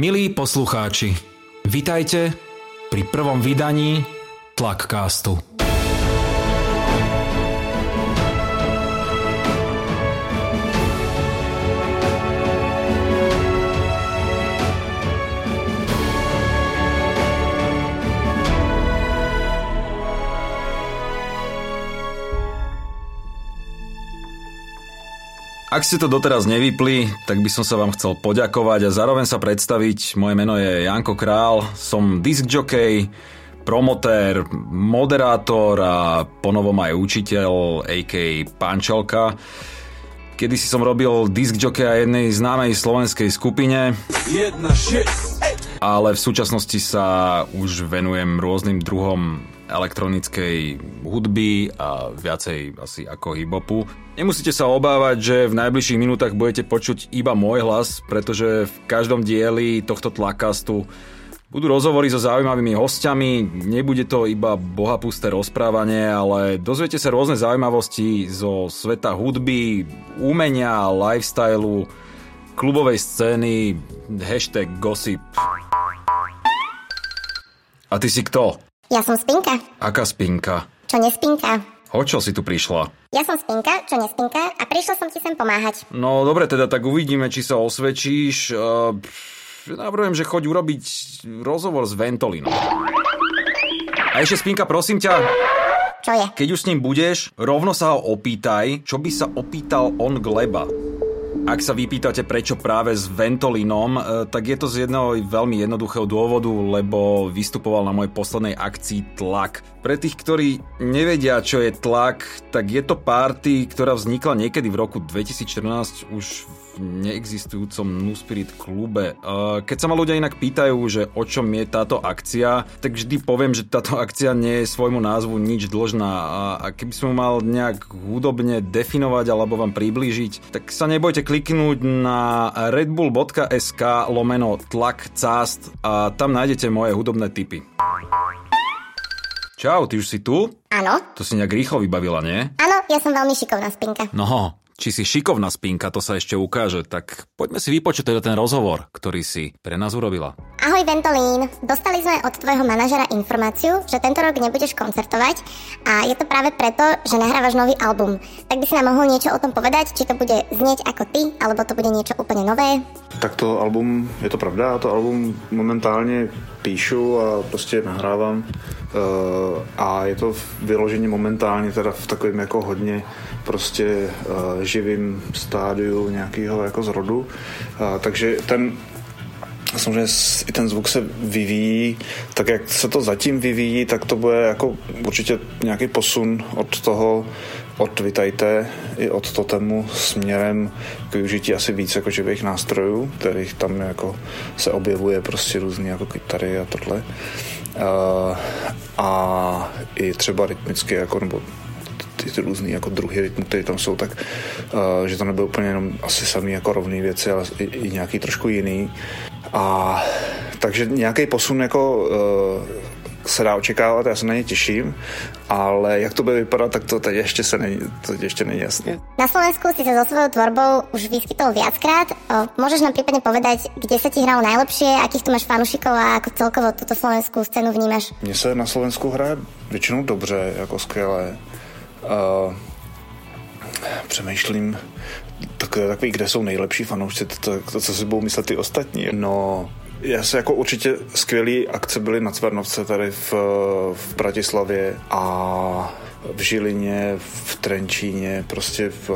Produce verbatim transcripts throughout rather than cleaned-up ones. Milí poslucháči, vitajte pri prvom vydaní Tlakcastu. Ak ste to doteraz nevypli, tak by som sa vám chcel poďakovať a zároveň sa predstaviť. Moje meno je Janko Král, som diskjockey, promotér, moderátor a ponovom aj učiteľ, á ká á Pančelka. Kedysi som robil diskjockeya jednej známej slovenskej skupine, ale v súčasnosti sa už venujem rôznym druhom elektronickej hudby a viacej asi ako hip-hopu. Nemusíte sa obávať, že v najbližších minútach budete počuť iba môj hlas, pretože v každom dieli tohto Tlakcastu budú rozhovory so zaujímavými hostiami, nebude to iba bohapusté rozprávanie, ale dozviete sa rôzne zaujímavosti zo sveta hudby, umenia, lifestylu, klubovej scény, hashtag gossip. A ty si kto? Ja som Spinka. Aká Spinka? Čo nespinka. O čo si tu prišla? Ja som Spinka, čo nespinka a prišla som ti sem pomáhať. No dobre, teda tak uvidíme, či sa osvedčíš. Uh, Navrhujem, že choď urobiť rozhovor s Ventolínom. A ešte Spinka, prosím ťa. Čo je? Keď už s ním budeš, rovno sa ho opýtaj, čo by sa opýtal on Gleba. Ak sa vypýtate, prečo práve s Ventolínom, tak je to z jedného veľmi jednoduchého dôvodu, lebo vystupoval na mojej poslednej akcii Tlak. Pre tých, ktorí nevedia, čo je Tlak, tak je to party, ktorá vznikla niekedy v roku dvetisícštrnásť už v neexistujúcom New Spirit klube. Keď sa ma ľudia inak pýtajú, že o čom je táto akcia, tak vždy poviem, že táto akcia nie je svojmu názvu nič dlžná. A keby som mal nejak hudobne definovať alebo vám priblížiť, tak sa nebojte kliknúť na redbull.sk lomeno Tlakcast a tam nájdete moje hudobné tipy. Čau, ty už si tu? Áno. To si nejak rýchlo vybavila, nie? Áno, ja som veľmi šikovná Spinka. No, či si šikovná Spinka, to sa ešte ukáže, tak poďme si vypočuť teda ten rozhovor, ktorý si pre nás urobila. Ahoj Ventolín, dostali sme od tvojho manažera informáciu, že tento rok nebudeš koncertovať a je to práve preto, že nahrávaš nový album. Tak by si nám mohol niečo o tom povedať, či to bude znieť ako ty, alebo to bude niečo úplne nové? Tak to album, je to pravda, to album momentálne píšu a prostě nahrávam a je to vyloženě momentálně teda v takovém jako hodně prostě živým stádiu nějakého jako zrodu, takže ten samozřejmě i ten zvuk se vyvíjí, tak jak se to zatím vyvíjí, tak to bude jako určitě nějaký posun od toho, od Vitajte i od Totemu směrem k využití asi víc jako živých nástrojů, kterých tam jako se objevuje prostě různý jako kytary a tohle. Uh, a i třeba rytmicky jako, nebo ty, ty různý jako druhy rytmu, které tam jsou, tak uh, že to nebylo úplně jenom asi samý jako rovný věci, ale i, i nějaký trošku jiný. A takže nějaký posun jako uh, se dá očekávat, já se na ně těším, ale jak to bude vypadat, tak to teď ještě se není, to ještě není jasné. Na Slovensku si sa so svojou tvorbou už vyskytol viackrát. Môžeš nám prípadne povedať, kde sa ti hralo najlepšie, akých tu máš fanúšikov a ako celkovo túto slovenskú scénu vnímaš? Mně se na Slovensku hraje většinou dobře, jako skvělé. Uh, přemýšlím, tak, takový, kde jsou nejlepší fanoušci, to, to, to co si budou myslet ty ostatní. No... Já se jako určitě skvělý akce byly na Cvernovce tady v, v Bratislavě a v Žilině, v Trenčíně, prostě v,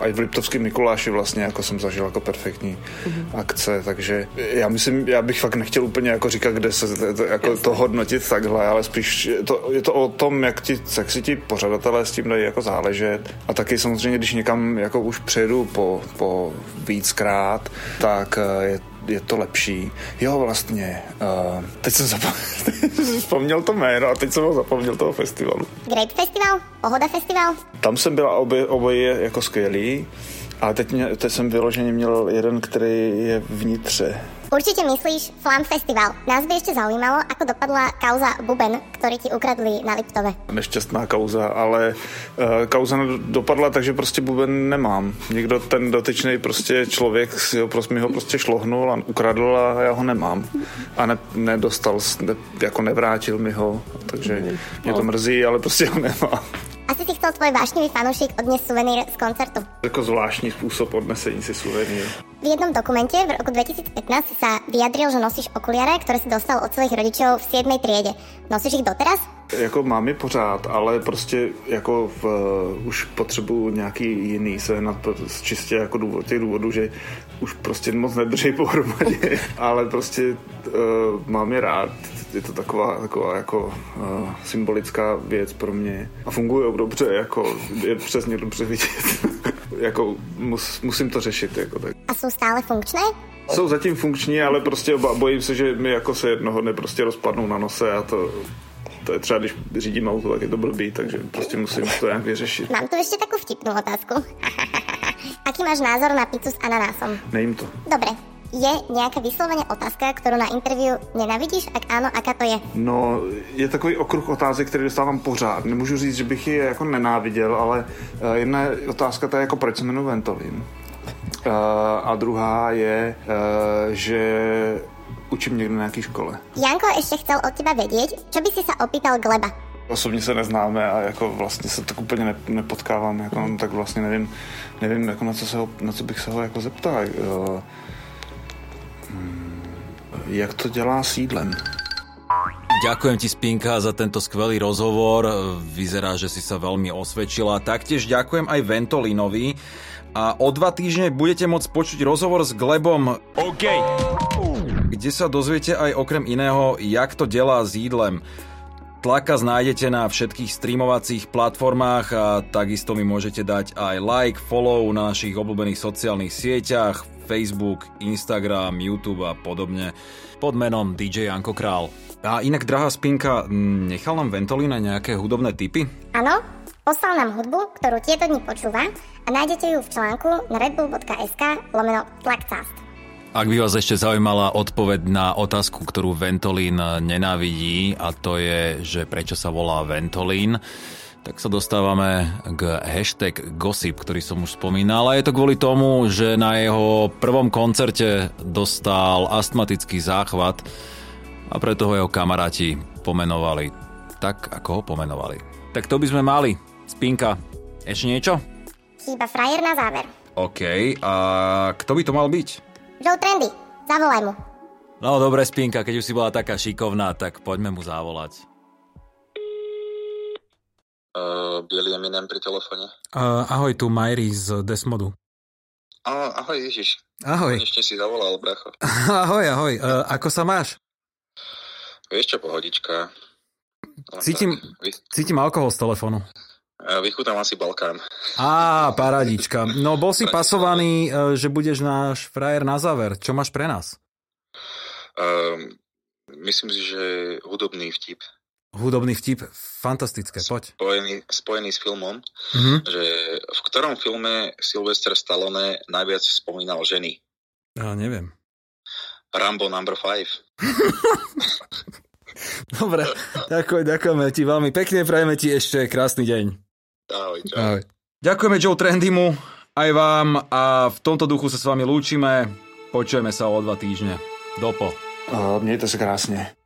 aj v Liptovském Mikuláši vlastně jako jsem zažil jako perfektní mm-hmm. akce, takže já myslím, já bych fakt nechtěl úplně jako říkat, kde se to, jako to hodnotit takhle, ale spíš to, je to o tom, jak, ti, jak si ti pořadatelé s tím dají jako záležet a taky samozřejmě, když někam jako už přijedu po, po víckrát, tak je je to lepší. Jo, vlastně. Uh, teď jsem zapomněl to jméno a teď jsem ho zapomněl toho festivalu. Grape Festival? Pohoda Festival? Tam jsem byla obě, oboje jako skvělý, ale teď, mě, teď jsem vyloženě měl jeden, který je vnitře. Určite myslíš Slam Festival. Nás by ešte zaujímalo, ako dopadla kauza Buben, ktorý ti ukradli na Liptove. Nešťastná kauza, ale uh, kauza dopadla tak, že prostě Buben nemám. Někdo ten dotyčný prostě člověk si ho prostě, mi ho prostě šlohnul a ukradl a já ho nemám. A ne, nedostal, ne, jako nevrátil mi ho, takže mm. mě to mrzí, ale prostě ho nemám. Asi si chcel tvoj vášnivý fanúšik odniesť suvenír z koncertu. Ako zvláštny spôsob odnesení si suvenír. V jednom dokumente v roku dvetisícpätnásť sa vyjadril, že nosíš okuliare, ktoré si dostal od svojich rodičov v siedmej triede. Nosíš ich doteraz? Jako mám je pořád, ale prostě jako v, uh, už potřebuju nějaký jiný se na to čistě jako důvod, těch důvodů, že už prostě moc nedržej pohromadě, ale prostě uh, mám je rád. Je to taková, taková jako uh, symbolická věc pro mě. A fungují dobře, jako je přesně dobře vidět. Jako mus, musím to řešit. Jako tak. A jsou stále funkčné? Jsou zatím funkční, ale prostě oba, bojím se, že mi jako se jednoho dne prostě rozpadnou na nose a to... To je třeba, když řídím auto, tak je to blbý, takže prostě musím to nějak vyřešit. Mám tu ještě takovou vtipnou otázku. Aký máš názor na pizzu s ananásom? Nejím to. Dobre. Je nejaká vyslovene otázka, ktorú na interviu nenavidíš? Ak áno, aká to je? No, je takový okruh otázek, který dostávám pořád. Nemůžu říct, že bych je jako nenáviděl, ale jedna otázka ta je jako, proč se jmenuji Ventolín? A druhá je, že... učím někde na nějaký škole. Janko ještě chcel od teba vědět, co by si se opýtal Gleba. Osobně se neznáme a jako vlastně se tak úplně ne, nepotkáváme, jako, tak vlastně nevím, nevím jako na co se ho, na co bych se ho jako zeptal. Jak to dělá s jídlem? Ďakujem ti, Spinka, za tento skvelý rozhovor. Vyzerá, že si sa veľmi osvedčila. Taktiež ďakujem aj Ventolinovi. A o dva týždne budete môcť počuť rozhovor s Glebom. OK. Kde sa dozviete aj okrem iného, jak to delá s jídlem. Tlaka nájdete na všetkých streamovacích platformách a takisto mi môžete dať aj like, follow na našich obľúbených sociálnych sieťach, Facebook, Instagram, YouTube a podobne pod menom dý džej Janko Král. A inak, drahá Spinka, nechal nám Ventolín na nejaké hudobné tipy? Áno, poslal nám hudbu, ktorú tieto dni počúva a nájdete ju v článku na redbull.sk lomeno Tlakcast. Ak by vás ešte zaujímala odpoveď na otázku, ktorú Ventolín nenávidí, a to je, že prečo sa volá Ventolín, tak sa dostávame k hashtag Gossip, ktorý som už spomínal. A je to kvôli tomu, že na jeho prvom koncerte dostal astmatický záchvat a preto ho jeho kamaráti pomenovali tak, ako ho pomenovali. Tak to by sme mali. Spinka, ešte niečo? Chýba frajer na záver. OK, a kto by to mal byť? Joe Trendy, zavolaj mu. No dobre, Spinka, keď už si bola taká šikovná, tak poďme mu zavolať. Uh, Bielý Eminem pri telefóne. Uh, ahoj, tu Majri z Desmodu. Uh, ahoj, Ježiš. Ahoj. Konečne si zavolal, bracho. Ahoj, ahoj. Uh, ako sa máš? Vieš čo, pohodička. Cítim, cítim alkohol z telefónu. Vychutám asi Balkán. Á, parádička. No, bol si pasovaný, že budeš náš frajer na záver. Čo máš pre nás? Um, myslím si, že hudobný vtip. Hudobný vtip? Fantastické, poď. Spojený, spojený s filmom, mm-hmm. že v ktorom filme Sylvester Stallone najviac spomínal ženy? Ja neviem. Rambo number five. Dobre, ďakujem, ďakujeme ti veľmi pekne, prajeme ti ešte krásny deň. Ahoj, čau. Ahoj. Ďakujeme Joe Trendymu, aj vám, a v tomto duchu sa s vami lúčime. Počujeme sa o dva týždne. Dopo. Mne to sa krásne.